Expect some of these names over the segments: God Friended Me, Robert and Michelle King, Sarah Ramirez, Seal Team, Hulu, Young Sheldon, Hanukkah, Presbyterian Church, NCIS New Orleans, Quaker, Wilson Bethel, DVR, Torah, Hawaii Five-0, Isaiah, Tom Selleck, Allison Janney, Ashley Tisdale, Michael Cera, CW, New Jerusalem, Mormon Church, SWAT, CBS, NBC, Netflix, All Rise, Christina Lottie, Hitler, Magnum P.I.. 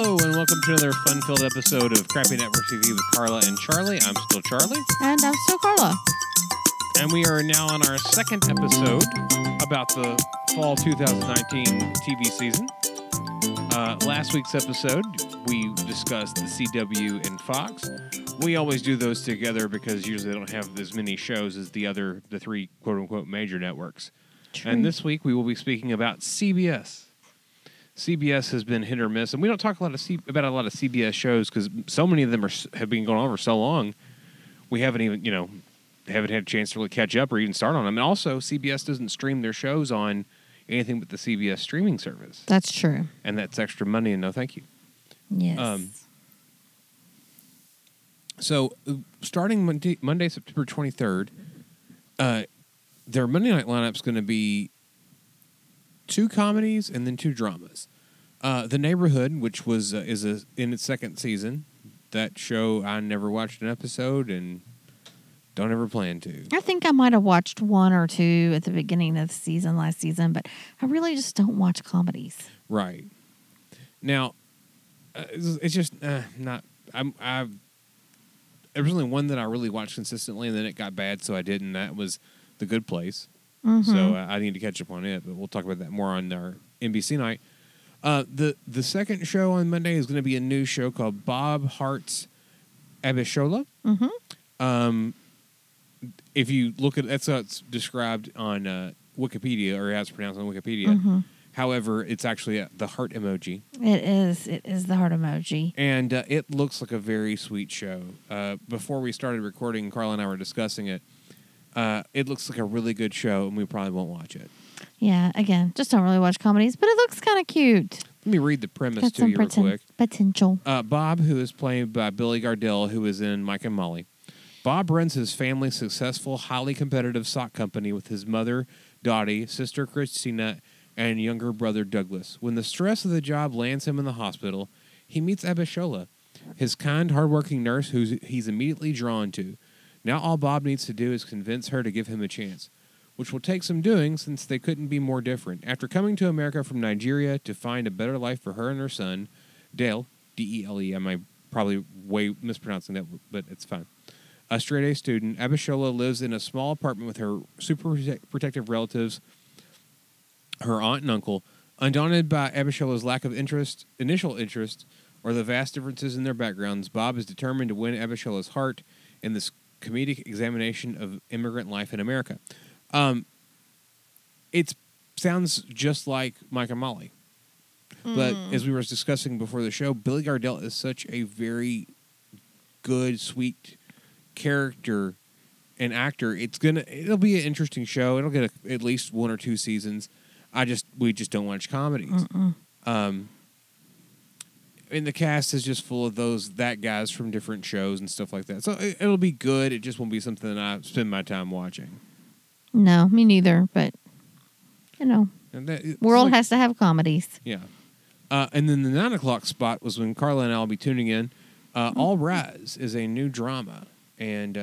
Hello, and welcome to another fun-filled episode of Crappy Network TV with Carla and Charlie. I'm still Charlie. And I'm still Carla. And we are now on our second episode about the fall 2019 TV season. Last week's episode, we discussed the CW and Fox. We always do those together because usually they don't have as many shows as the three quote-unquote major networks. True. And this week we will be speaking about CBS. CBS has been hit or miss, and we don't talk about a lot of CBS shows because so many of them have been going on for so long. We haven't even, haven't had a chance to really catch up or even start on them. And also, CBS doesn't stream their shows on anything but the CBS streaming service. That's true. And that's extra money, and no thank you. Yes. So, starting Monday, September 23rd, their Monday night lineup's going to be two comedies and then two dramas. The Neighborhood, which is in its second season. That show, I never watched an episode and don't ever plan to. I think I might have watched one or two at the beginning of the season last season, but I really just don't watch comedies. Right. Now, it's just not... There was only one that I really watched consistently, and then it got bad, so I didn't. That was The Good Place. Mm-hmm. So I need to catch up on it, but we'll talk about that more on our NBC night. The second show on Monday is going to be a new show called Bob Hart's Abishola. Mm-hmm. If you look at that's how it's described on Wikipedia, or how it's pronounced on Wikipedia. Mm-hmm. However, it's actually the heart emoji. It is the heart emoji. And it looks like a very sweet show. Before we started recording, Carl and I were discussing it. It looks like a really good show, and we probably won't watch it. Yeah, again, just don't really watch comedies, but it looks kind of cute. Let me read the premise to you real quick. Potential. Bob, who is played by Billy Gardell, who is in Mike and Molly. Bob runs his family's successful, highly competitive sock company with his mother, Dottie, sister Christina, and younger brother Douglas. When the stress of the job lands him in the hospital, he meets Abishola, his kind, hardworking nurse who he's immediately drawn to. Now all Bob needs to do is convince her to give him a chance, which will take some doing since they couldn't be more different. After coming to America from Nigeria to find a better life for her and her son, Dale, D-E-L-E, I might probably way mispronouncing that, but it's fine. A straight-A student, Abishola lives in a small apartment with her super protective relatives, her aunt and uncle. Undaunted by Abishola's lack of initial interest, or the vast differences in their backgrounds, Bob is determined to win Abishola's heart in this comedic examination of immigrant life in America. It sounds just like Mike and Molly. But as we were discussing before the show, Billy Gardell is such a very good, sweet character and actor. It'll be an interesting show. It'll get at least one or two seasons. We just don't watch comedies. And the cast is just full of that guys from different shows and stuff like that. So it'll be good. It just won't be something that I spend my time watching. No, me neither. But world has to have comedies. Yeah. And then the 9 o'clock spot was when Carla and I'll be tuning in. All Rise is a new drama, and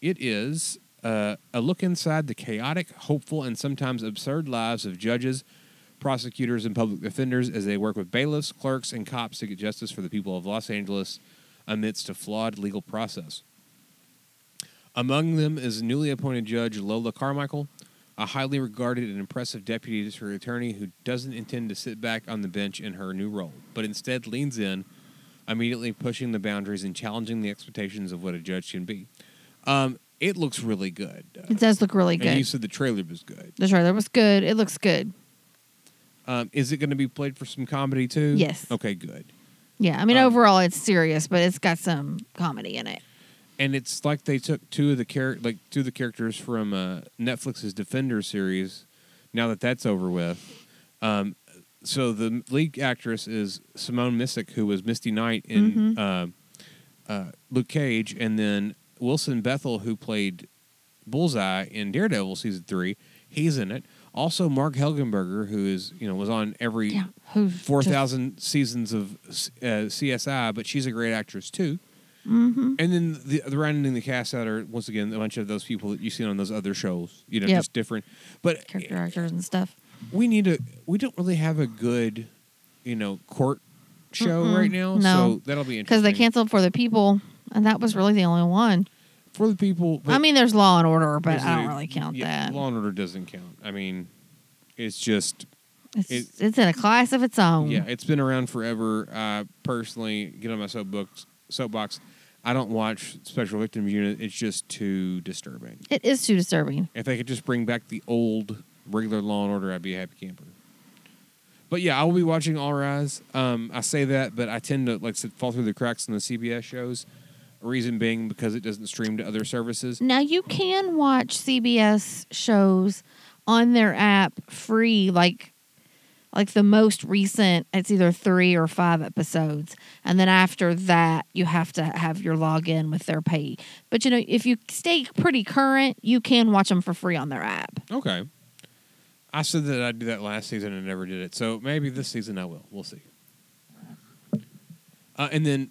it is. A look inside the chaotic, hopeful, and sometimes absurd lives of judges, prosecutors, and public defenders as they work with bailiffs, clerks, and cops to get justice for the people of Los Angeles amidst a flawed legal process. Among them is newly appointed Judge Lola Carmichael, a highly regarded and impressive deputy district attorney who doesn't intend to sit back on the bench in her new role, but instead leans in, immediately pushing the boundaries and challenging the expectations of what a judge can be. It looks really good. It does look really good. And you said the trailer was good. The trailer was good. It looks good. Is it going to be played for some comedy, too? Yes. Okay, good. Yeah, I mean, overall, it's serious, but it's got some comedy in it. And it's like they took two of the characters from Netflix's Defender series, now that that's over with. So the lead actress is Simone Missick, who was Misty Knight in Luke Cage, and then Wilson Bethel, who played Bullseye in Daredevil season 3, he's in it. Also, Mark Helgenberger, who is was on every 4,000 seasons of CSI, but she's a great actress too. Mm-hmm. And then the rounding the cast out are once again a bunch of those people that you see on those other shows. Just different, but character actors and stuff. We don't really have a good court show right now. No. So that'll be interesting. Because they canceled For the People, and that was really the only one. For the People. I mean, there's Law and Order, but I don't really count that. Law and Order doesn't count. I mean, it's just... It's in a class of its own. Yeah, it's been around forever. Personally, get on my soapbox. I don't watch Special Victims Unit. It's just too disturbing. It is too disturbing. If they could just bring back the old regular Law and Order, I'd be a happy camper. But yeah, I will be watching All Rise. I say that, but I tend to fall through the cracks in the CBS shows. Reason being because it doesn't stream to other services. Now you can watch CBS shows on their app free, like the most recent, it's either 3 or 5 episodes. And then after that, you have to have your login with their pay. But, you know, if you stay pretty current, you can watch them for free on their app. Okay. I said that I'd do that last season and never did it. So maybe this season I will. We'll see. And then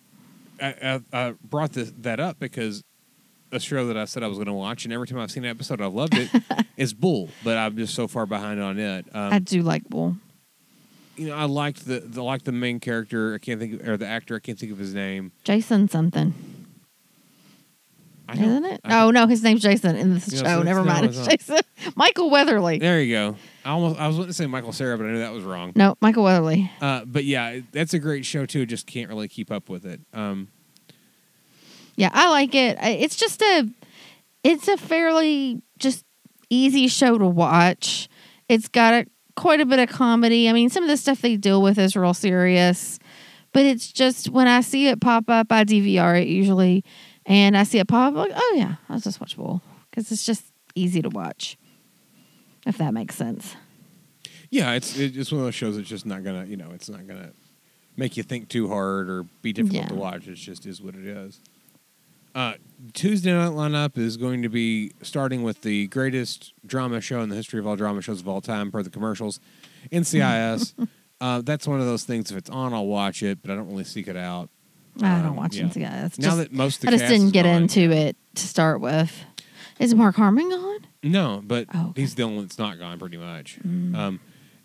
I brought that up because a show that I said I was going to watch, and every time I've seen an episode, I loved it, is Bull. But I'm just so far behind on it. I do like Bull. You know, I liked the main character. The actor. I can't think of his name. Jason something. Isn't it? No, his name's Jason in this show. Never mind. It's Jason. Michael Weatherly. There you go. I was going to say Michael Cera, but I knew that was wrong. No, Michael Weatherly. But yeah, that's a great show too. Just can't really keep up with it. Yeah, I like it. It's just a fairly just easy show to watch. It's got quite a bit of comedy. I mean, some of the stuff they deal with is real serious, but it's just when I see it pop up, I DVR it usually, and I see it pop up, like, oh yeah, I'll just watch Bull because it's just easy to watch. If that makes sense. Yeah, it's one of those shows that's just not gonna, it's not gonna make you think too hard or be difficult to watch. It just is what it is. Tuesday night lineup is going to be starting with the greatest drama show in the history of all drama shows of all time, per the commercials, NCIS. That's one of those things. If it's on, I'll watch it, but I don't really seek it out. I don't watch NCIS. Now that most of the cast didn't get into it to start with. Is Mark Harmon gone? No, but he's the only one that's not gone, pretty much.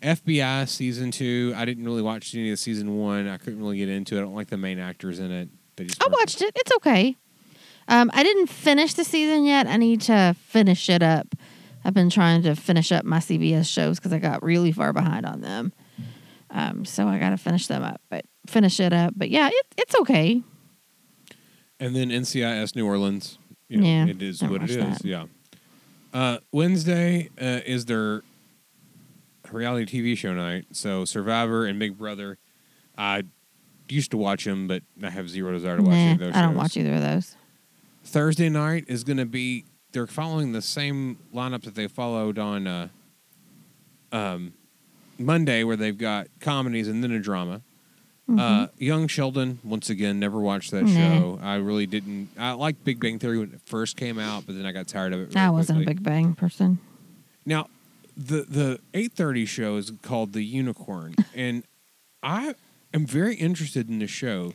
FBI season 2. I didn't really watch any of season 1. I couldn't really get into it. I don't like the main actors in it. I watched it. It's okay. I didn't finish the season yet. I need to finish it up. I've been trying to finish up my CBS shows because I got really far behind on them. So I got to finish it up. But yeah, it's okay. And then NCIS New Orleans. It is what it is. That. Yeah. Wednesday is their reality TV show night. So Survivor and Big Brother. I used to watch them, but I have zero desire to watch either of those. I don't watch either of those. Thursday night is going to be... They're following the same lineup that they followed on Monday, where they've got comedies and then a drama. Young Sheldon, once again, never watched that show. I really didn't... I liked Big Bang Theory when it first came out, but then I got tired of it. I wasn't a Big Bang person. Now, the 8:30 show is called The Unicorn, and I am very interested in the show.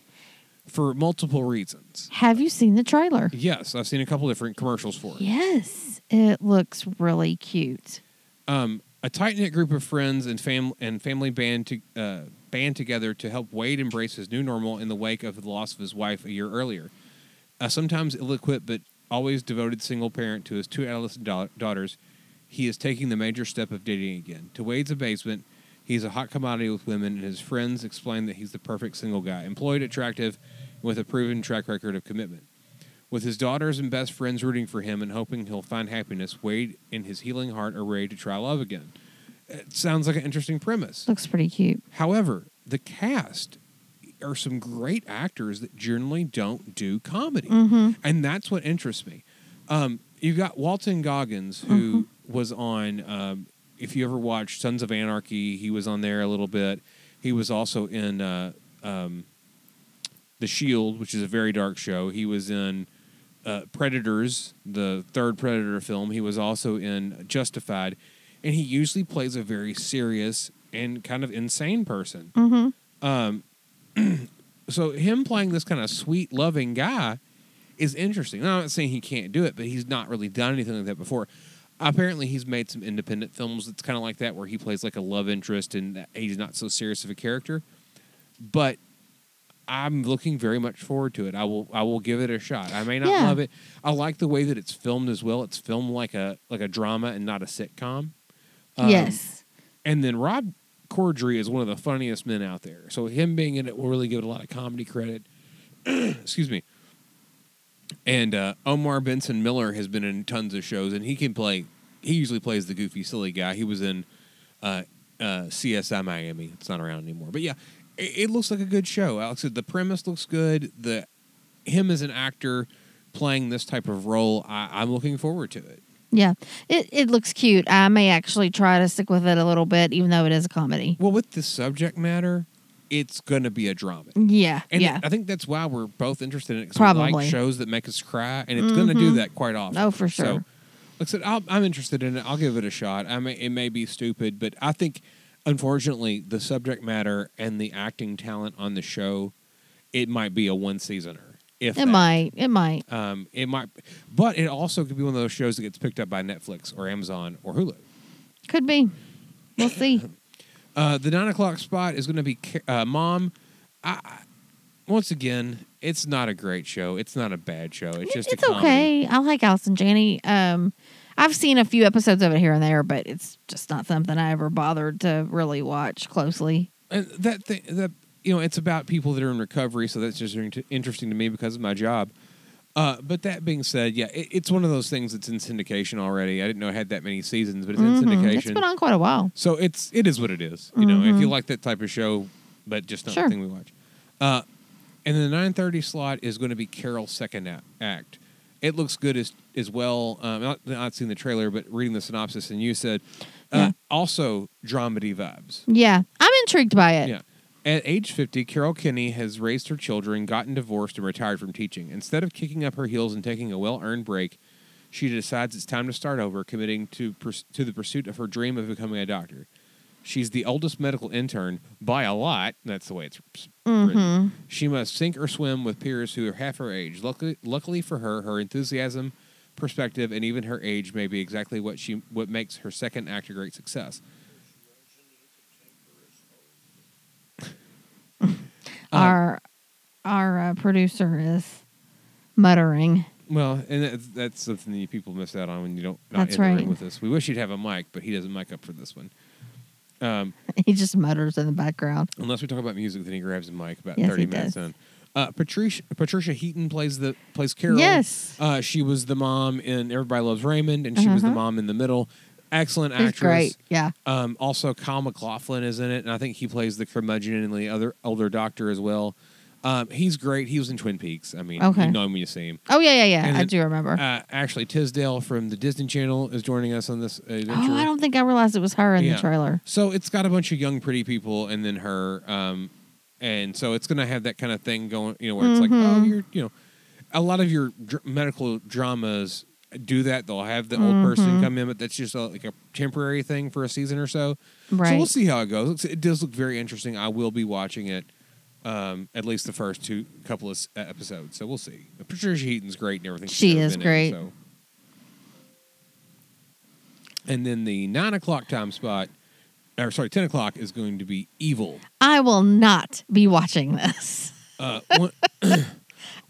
For multiple reasons. Have you seen the trailer? Yes, I've seen a couple different commercials for it. Yes, it looks really cute. A tight-knit group of friends and family band together to help Wade embrace his new normal in the wake of the loss of his wife a year earlier. Sometimes ill-equipped but always devoted single parent to his 2 adolescent daughters, he is taking the major step of dating again. To Wade's abasement, he's a hot commodity with women, and his friends explain that he's the perfect single guy, employed, attractive, with a proven track record of commitment. With his daughters and best friends rooting for him and hoping he'll find happiness, Wade and his healing heart are ready to try love again. It sounds like an interesting premise. Looks pretty cute. However, the cast are some great actors that generally don't do comedy, and that's what interests me. You've got Walton Goggins, who was on... if you ever watched Sons of Anarchy, he was on there a little bit. He was also in The Shield, which is a very dark show. He was in Predators, the 3rd Predator film. He was also in Justified. And he usually plays a very serious and kind of insane person. So him playing this kind of sweet, loving guy is interesting. Now, I'm not saying he can't do it, but he's not really done anything like that before. Apparently, he's made some independent films that's kind of like that, where he plays like a love interest and he's not so serious of a character. But I'm looking very much forward to it. I will give it a shot. I may not love it. I like the way that it's filmed as well. It's filmed like a drama and not a sitcom. Yes. And then Rob Corddry is one of the funniest men out there. So him being in it will really give it a lot of comedy credit. Excuse me. And Omar Benson Miller has been in tons of shows, and he usually plays the goofy, silly guy. He was in CSI Miami. It's not around anymore. But yeah, it looks like a good show. Alex said the premise looks good. Him as an actor playing this type of role, I'm looking forward to it. Yeah, it looks cute. I may actually try to stick with it a little bit, even though it is a comedy. Well, with the subject matter, it's going to be a drama. Yeah, and I think that's why we're both interested in it. Probably. We like shows that make us cry, and it's going to do that quite often. Oh, for sure. So, like I said, I'm interested in it. I'll give it a shot. It may be stupid, but I think, unfortunately, the subject matter and the acting talent on the show, it might be a one-seasoner. It might. It might. But it also could be one of those shows that gets picked up by Netflix or Amazon or Hulu. Could be. We'll see. The 9 o'clock spot is going to be Mom. Once again, it's not a great show. It's not a bad show. It's just a comedy. Okay. I like Allison Janney. I've seen a few episodes of it here and there, but it's just not something I ever bothered to really watch closely. And that thing that. You know, it's about people that are in recovery, so that's just interesting to me because of my job. But that being said, yeah, it's one of those things that's in syndication already. I didn't know it had that many seasons, but it's in syndication. It's been on quite a while. So it is what it is. You know, if you like that type of show, but just not the thing we watch. And the 9:30 slot is going to be Carol's second act. It looks good as well. Not seeing the trailer, but reading the synopsis, and you said also dramedy vibes. Yeah, I'm intrigued by it. Yeah. At age 50, Carol Kinney has raised her children, gotten divorced, and retired from teaching. Instead of kicking up her heels and taking a well-earned break, she decides it's time to start over, committing to the pursuit of her dream of becoming a doctor. She's the oldest medical intern by a lot. That's the way it's written. She must sink or swim with peers who are half her age. Luckily for her, her enthusiasm, perspective, and even her age may be exactly what makes her second act a great success. Our producer is muttering. Well, and that's something that people miss out on when you don't interact with us. We wish he'd have a mic, but he doesn't mic up for this one. He just mutters in the background. Unless we talk about music, then he grabs a mic about 30 minutes in. Patricia Heaton plays Carol. Yes. She was the mom in Everybody Loves Raymond, and she was the mom in The Middle. Excellent actress. She's great, yeah. Also, Kyle McLaughlin is in it, and I think he plays the curmudgeonly older doctor as well. He's great. He was in Twin Peaks. I mean, you know him when you see him. Oh, yeah. And I do remember. Ashley Tisdale from the Disney Channel is joining us on this adventure. Oh, I don't think I realized it was her in the trailer. So it's got a bunch of young, pretty people and then her. And so it's going to have that kind of thing going, you know, where it's like, oh, a lot of your medical dramas do that. They'll have the old person come in, but that's just a temporary thing for a season or so. Right. So we'll see how it goes. It does look very interesting. I will be watching it, at least the first couple of episodes. So we'll see. Patricia Heaton's great and everything. She is great. And then the 9 o'clock 10 o'clock is going to be Evil. I will not be watching this.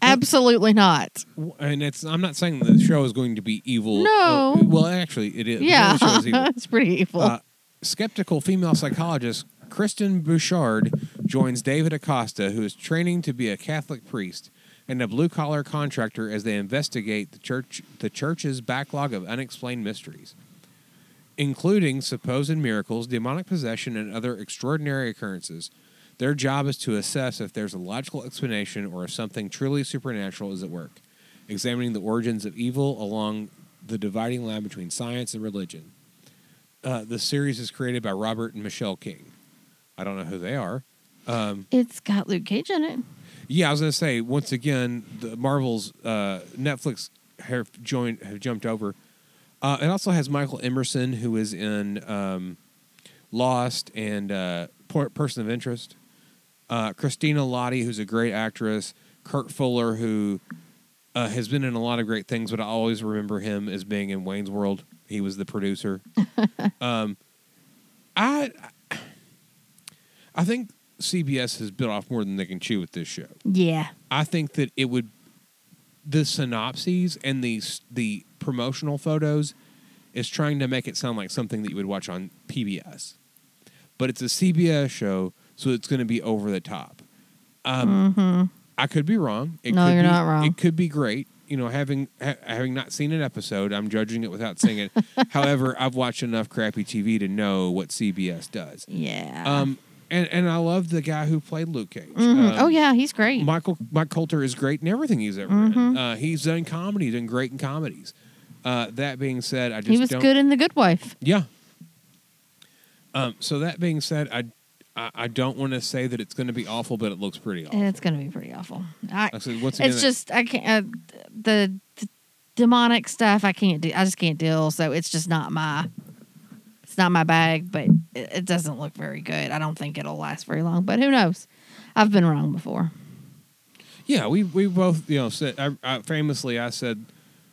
Absolutely not. And I'm not saying the show is going to be evil. No. Well, actually, it is. Yeah, the show is evil. It's pretty evil. Skeptical female psychologist Kristen Bouchard joins David Acosta, who is training to be a Catholic priest and a blue-collar contractor, as they investigate the church's backlog of unexplained mysteries, including supposed miracles, demonic possession, and other extraordinary occurrences. Their job is to assess if there's a logical explanation or if something truly supernatural is at work, examining the origins of evil along the dividing line between science and religion. The series is created by Robert and Michelle King. I don't know who they are. It's got Luke Cage in it. Yeah, I was going to say, once again, the Marvel's Netflix have jumped over. It also has Michael Emerson, who is in Lost and Person of Interest. Christina Lottie, who's a great actress, Kurt Fuller, who has been in a lot of great things, but I always remember him as being in Wayne's World. He was the producer. I think CBS has bit off more than they can chew with this show. Yeah. I think that it would, the synopses and the promotional photos is trying to make it sound like something that you would watch on PBS. But it's a CBS show, so it's going to be over the top. I could be wrong. No, you're not wrong. It could be great. You know, having not seen an episode, I'm judging it without seeing it. However, I've watched enough crappy TV to know what CBS does. Yeah. And I love the guy who played Luke Cage. Oh, yeah, he's great. Mike Coulter is great in everything he's ever done. He's done comedy. He's done great in comedies. That being said, I just He was good in The Good Wife. Yeah. So that being said, I don't want to say that it's going to be awful, but it looks pretty awful. And it's going to be pretty awful. The demonic stuff I can't do. I just can't deal. So it's just not my... not my bag, but it doesn't look very good. I don't think it'll last very long, but who knows? I've been wrong before. Yeah, we both, you know, said, I said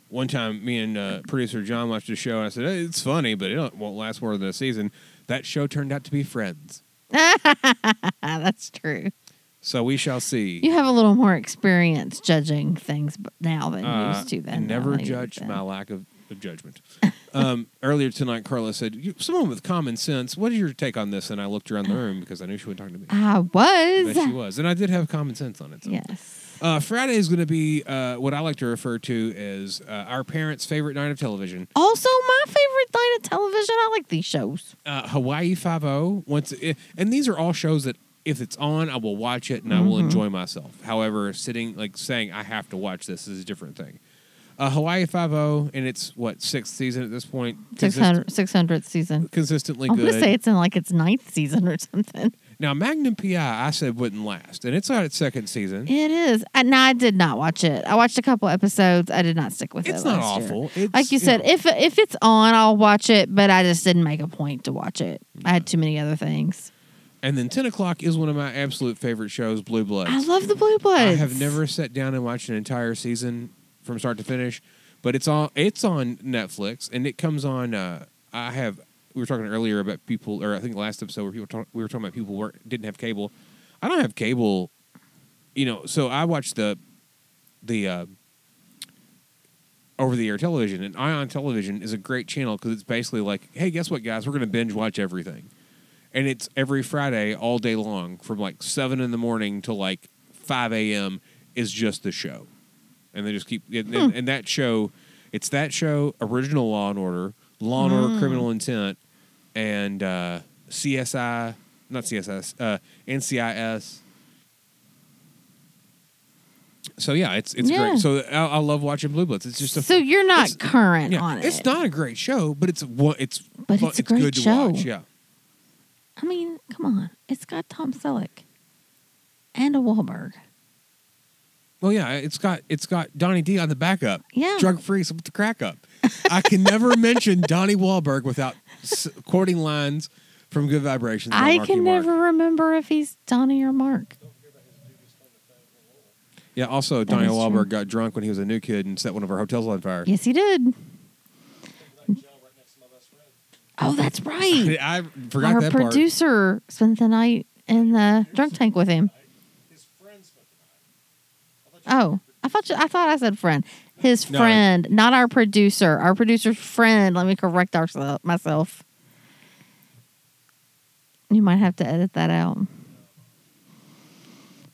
one time, me and producer John watched a show, and I said, hey, it's funny, but it won't last more than a season. That show turned out to be Friends. That's true. So we shall see. You have a little more experience judging things now than you used to then. I never judged my lack of judgment. Earlier tonight, Carla said, someone with common sense, what is your take on this? And I looked around the room because I knew she wouldn't talk to me. But she was. And I did have common sense on it. So. Yes. Friday is going to be what I like to refer to as our parents' favorite night of television. Also, my favorite night of television. I like these shows. Hawaii Five-0. And these are all shows that if it's on, I will watch it and I will enjoy myself. However, saying I have to watch this is a different thing. Hawaii Five-0, and it's, sixth season at this point? 600th season. Consistently good. I'm going to say it's in, its ninth season or something. Now, Magnum P.I., I said, wouldn't last, and it's on its second season. It is. I did not watch it. I watched a couple episodes. I did not stick with it last year. It's not awful. It's, like you said, if it's on, I'll watch it, but I just didn't make a point to watch it. I had too many other things. And then 10 o'clock is one of my absolute favorite shows, Blue Bloods. I love the Blue Bloods. I have never sat down and watched an entire season from start to finish, but it's on Netflix, and it comes on. We were talking earlier about people, or I think last episode where we were talking about people didn't have cable. I don't have cable, so I watch the over the air television, and ION Television is a great channel because it's basically like, hey, guess what, guys, we're gonna binge watch everything, and it's every Friday all day long from 7 in the morning to 5 a.m. is just the show. And they just keep... And that show... It's that show, original Law and Order, Criminal Intent, and CSI... Not CSI. NCIS. So, yeah, it's great. So, I love watching Blue Bloods. It's just... So, you're not current on it. It's not a great show, but it's a great good show to watch. Yeah. I mean, come on. It's got Tom Selleck and a Wahlberg. Well, yeah, it's got Donnie D on the backup. Yeah. Drug-free, so put the crack up. I can never mention Donnie Wahlberg without quoting lines from Good Vibrations. I can never remember if he's Donnie or Mark. Yeah, also, Donnie Wahlberg got drunk when he was a new kid and set one of our hotels on fire. Yes, he did. Oh, that's right. I forgot that part. Our producer spent the night in the drunk tank with him. Oh, I thought I said friend. His friend, not our producer. Our producer's friend. Let me correct myself. You might have to edit that out.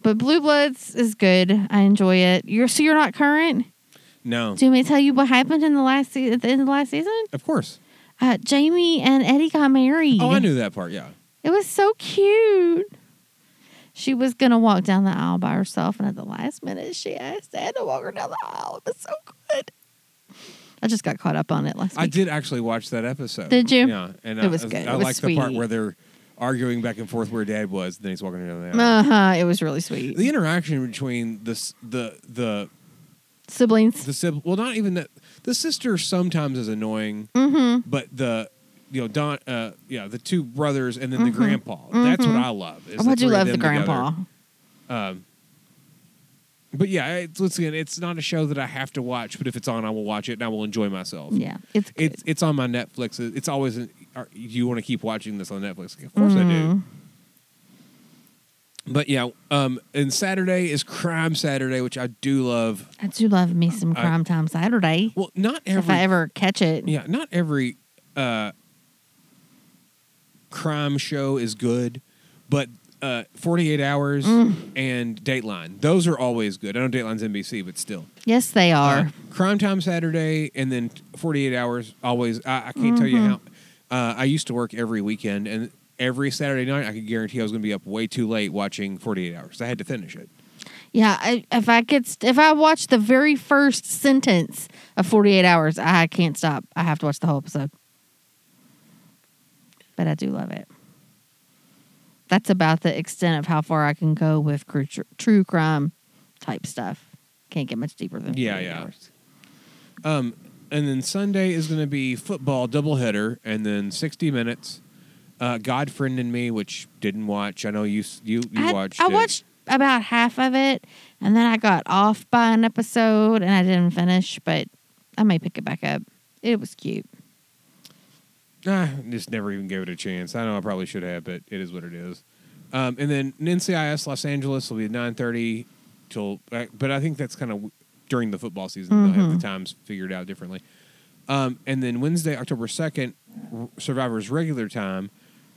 But Blue Bloods is good. I enjoy it. You're not current? No. Do you want me to tell you what happened at the end of the last season? Of course. Jamie and Eddie got married. Oh, I knew that part, yeah. It was so cute. She was going to walk down the aisle by herself, and at the last minute, she asked Dad to walk her down the aisle. It was so good. I just got caught up on it last week. I did actually watch that episode. Did you? Yeah. And it was good. I like the part where they're arguing back and forth where Dad was, and then he's walking her down the aisle. Uh-huh. It was really sweet. The interaction between the siblings. Well, not even that. The sister sometimes is annoying, but the... Don, the two brothers, and then the grandpa. That's what I love. I do love the grandpa. But yeah, it's not a show that I have to watch, but if it's on, I will watch it and I will enjoy myself. Yeah, it's good. It's on my Netflix. It's always you want to keep watching this on Netflix? Of course I do. But yeah, and Saturday is Crime Saturday, which I do love. I do love me some Crime Time Saturday. Well, not every... If I ever catch it. Yeah, not every crime show is good, but 48 Hours and Dateline. Those are always good. I know Dateline's NBC, but still. Yes, they are. Crime Time Saturday and then 48 Hours always. I can't tell you how... I used to work every weekend, and... Every Saturday night, I could guarantee I was going to be up way too late watching 48 Hours. I had to finish it. Yeah, if I watch the very first sentence of 48 Hours, I can't stop. I have to watch the whole episode. But I do love it. That's about the extent of how far I can go with true crime type stuff. Can't get much deeper than 48 hours. And then Sunday is going to be football doubleheader, and then 60 Minutes. God Friended Me, which didn't watch. I know you watched it. I watched about half of it, and then I got off by an episode, and I didn't finish, but I may pick it back up. It was cute. I just never even gave it a chance. I know I probably should have, but it is what it is. And then NCIS Los Angeles will be 9:30 till, but I think that's kind of during the football season. They'll have the times figured out differently. And then Wednesday, October 2nd, Survivor's regular time.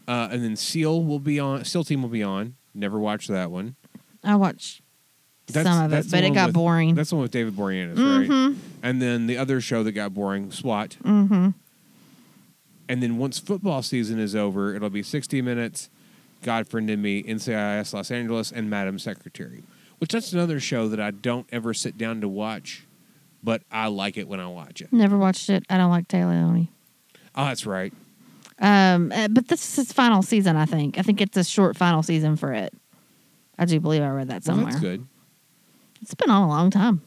And then Seal Team will be on. Never watched that one. I watched some of it, but it got boring. That's the one with David Boreanaz, right? And then the other show that got boring, SWAT. Mm-hmm. And then once football season is over, it'll be 60 Minutes, God Friended Me, NCIS Los Angeles, and Madam Secretary, which that's another show that I don't ever sit down to watch, but I like it when I watch it. Never watched it. I don't like Taylor Leone. Oh, that's right. But this is his final season, I think. I think it's a short final season for it. I do believe I read that somewhere. Well, that's good. It's been on a long time.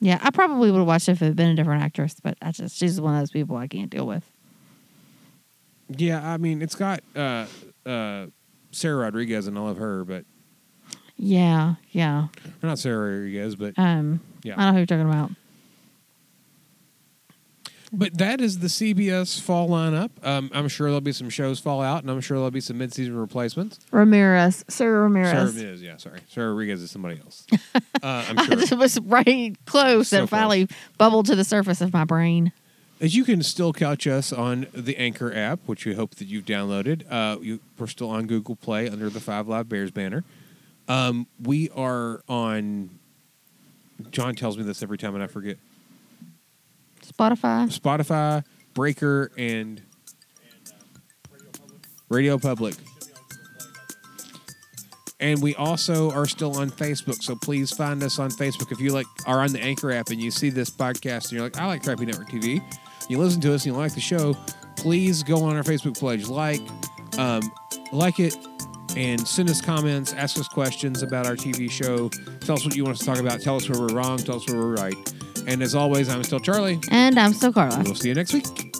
Yeah, I probably would have watched it if it had been a different actress, but she's one of those people I can't deal with. Yeah, I mean, it's got Sarah Rodriguez, and I love her, but... Yeah. Or not Sarah Rodriguez, but... yeah. I don't know who you're talking about. But that is the CBS fall lineup. I'm sure there'll be some shows fall out, and I'm sure there'll be some mid-season replacements. Sarah Ramirez. Sarah Rodriguez is somebody else. I'm sure. It was right close and finally bubbled to the surface of my brain. As you can still catch us on the Anchor app, which we hope that you've downloaded. We're still on Google Play under the Five Live Bears banner. We are on... John tells me this every time, and I forget. Spotify, Breaker, and Radio Public. And we also are still on Facebook, so please find us on Facebook. If you are on the Anchor app and you see this podcast and you're like, I like Crappy Network TV, you listen to us and you like the show, please go on our Facebook page, like it, and send us comments, ask us questions about our TV show, tell us what you want us to talk about, tell us where we're wrong, tell us where we're right. And as always, I'm still Charlie. And I'm still Carla. We'll see you next week.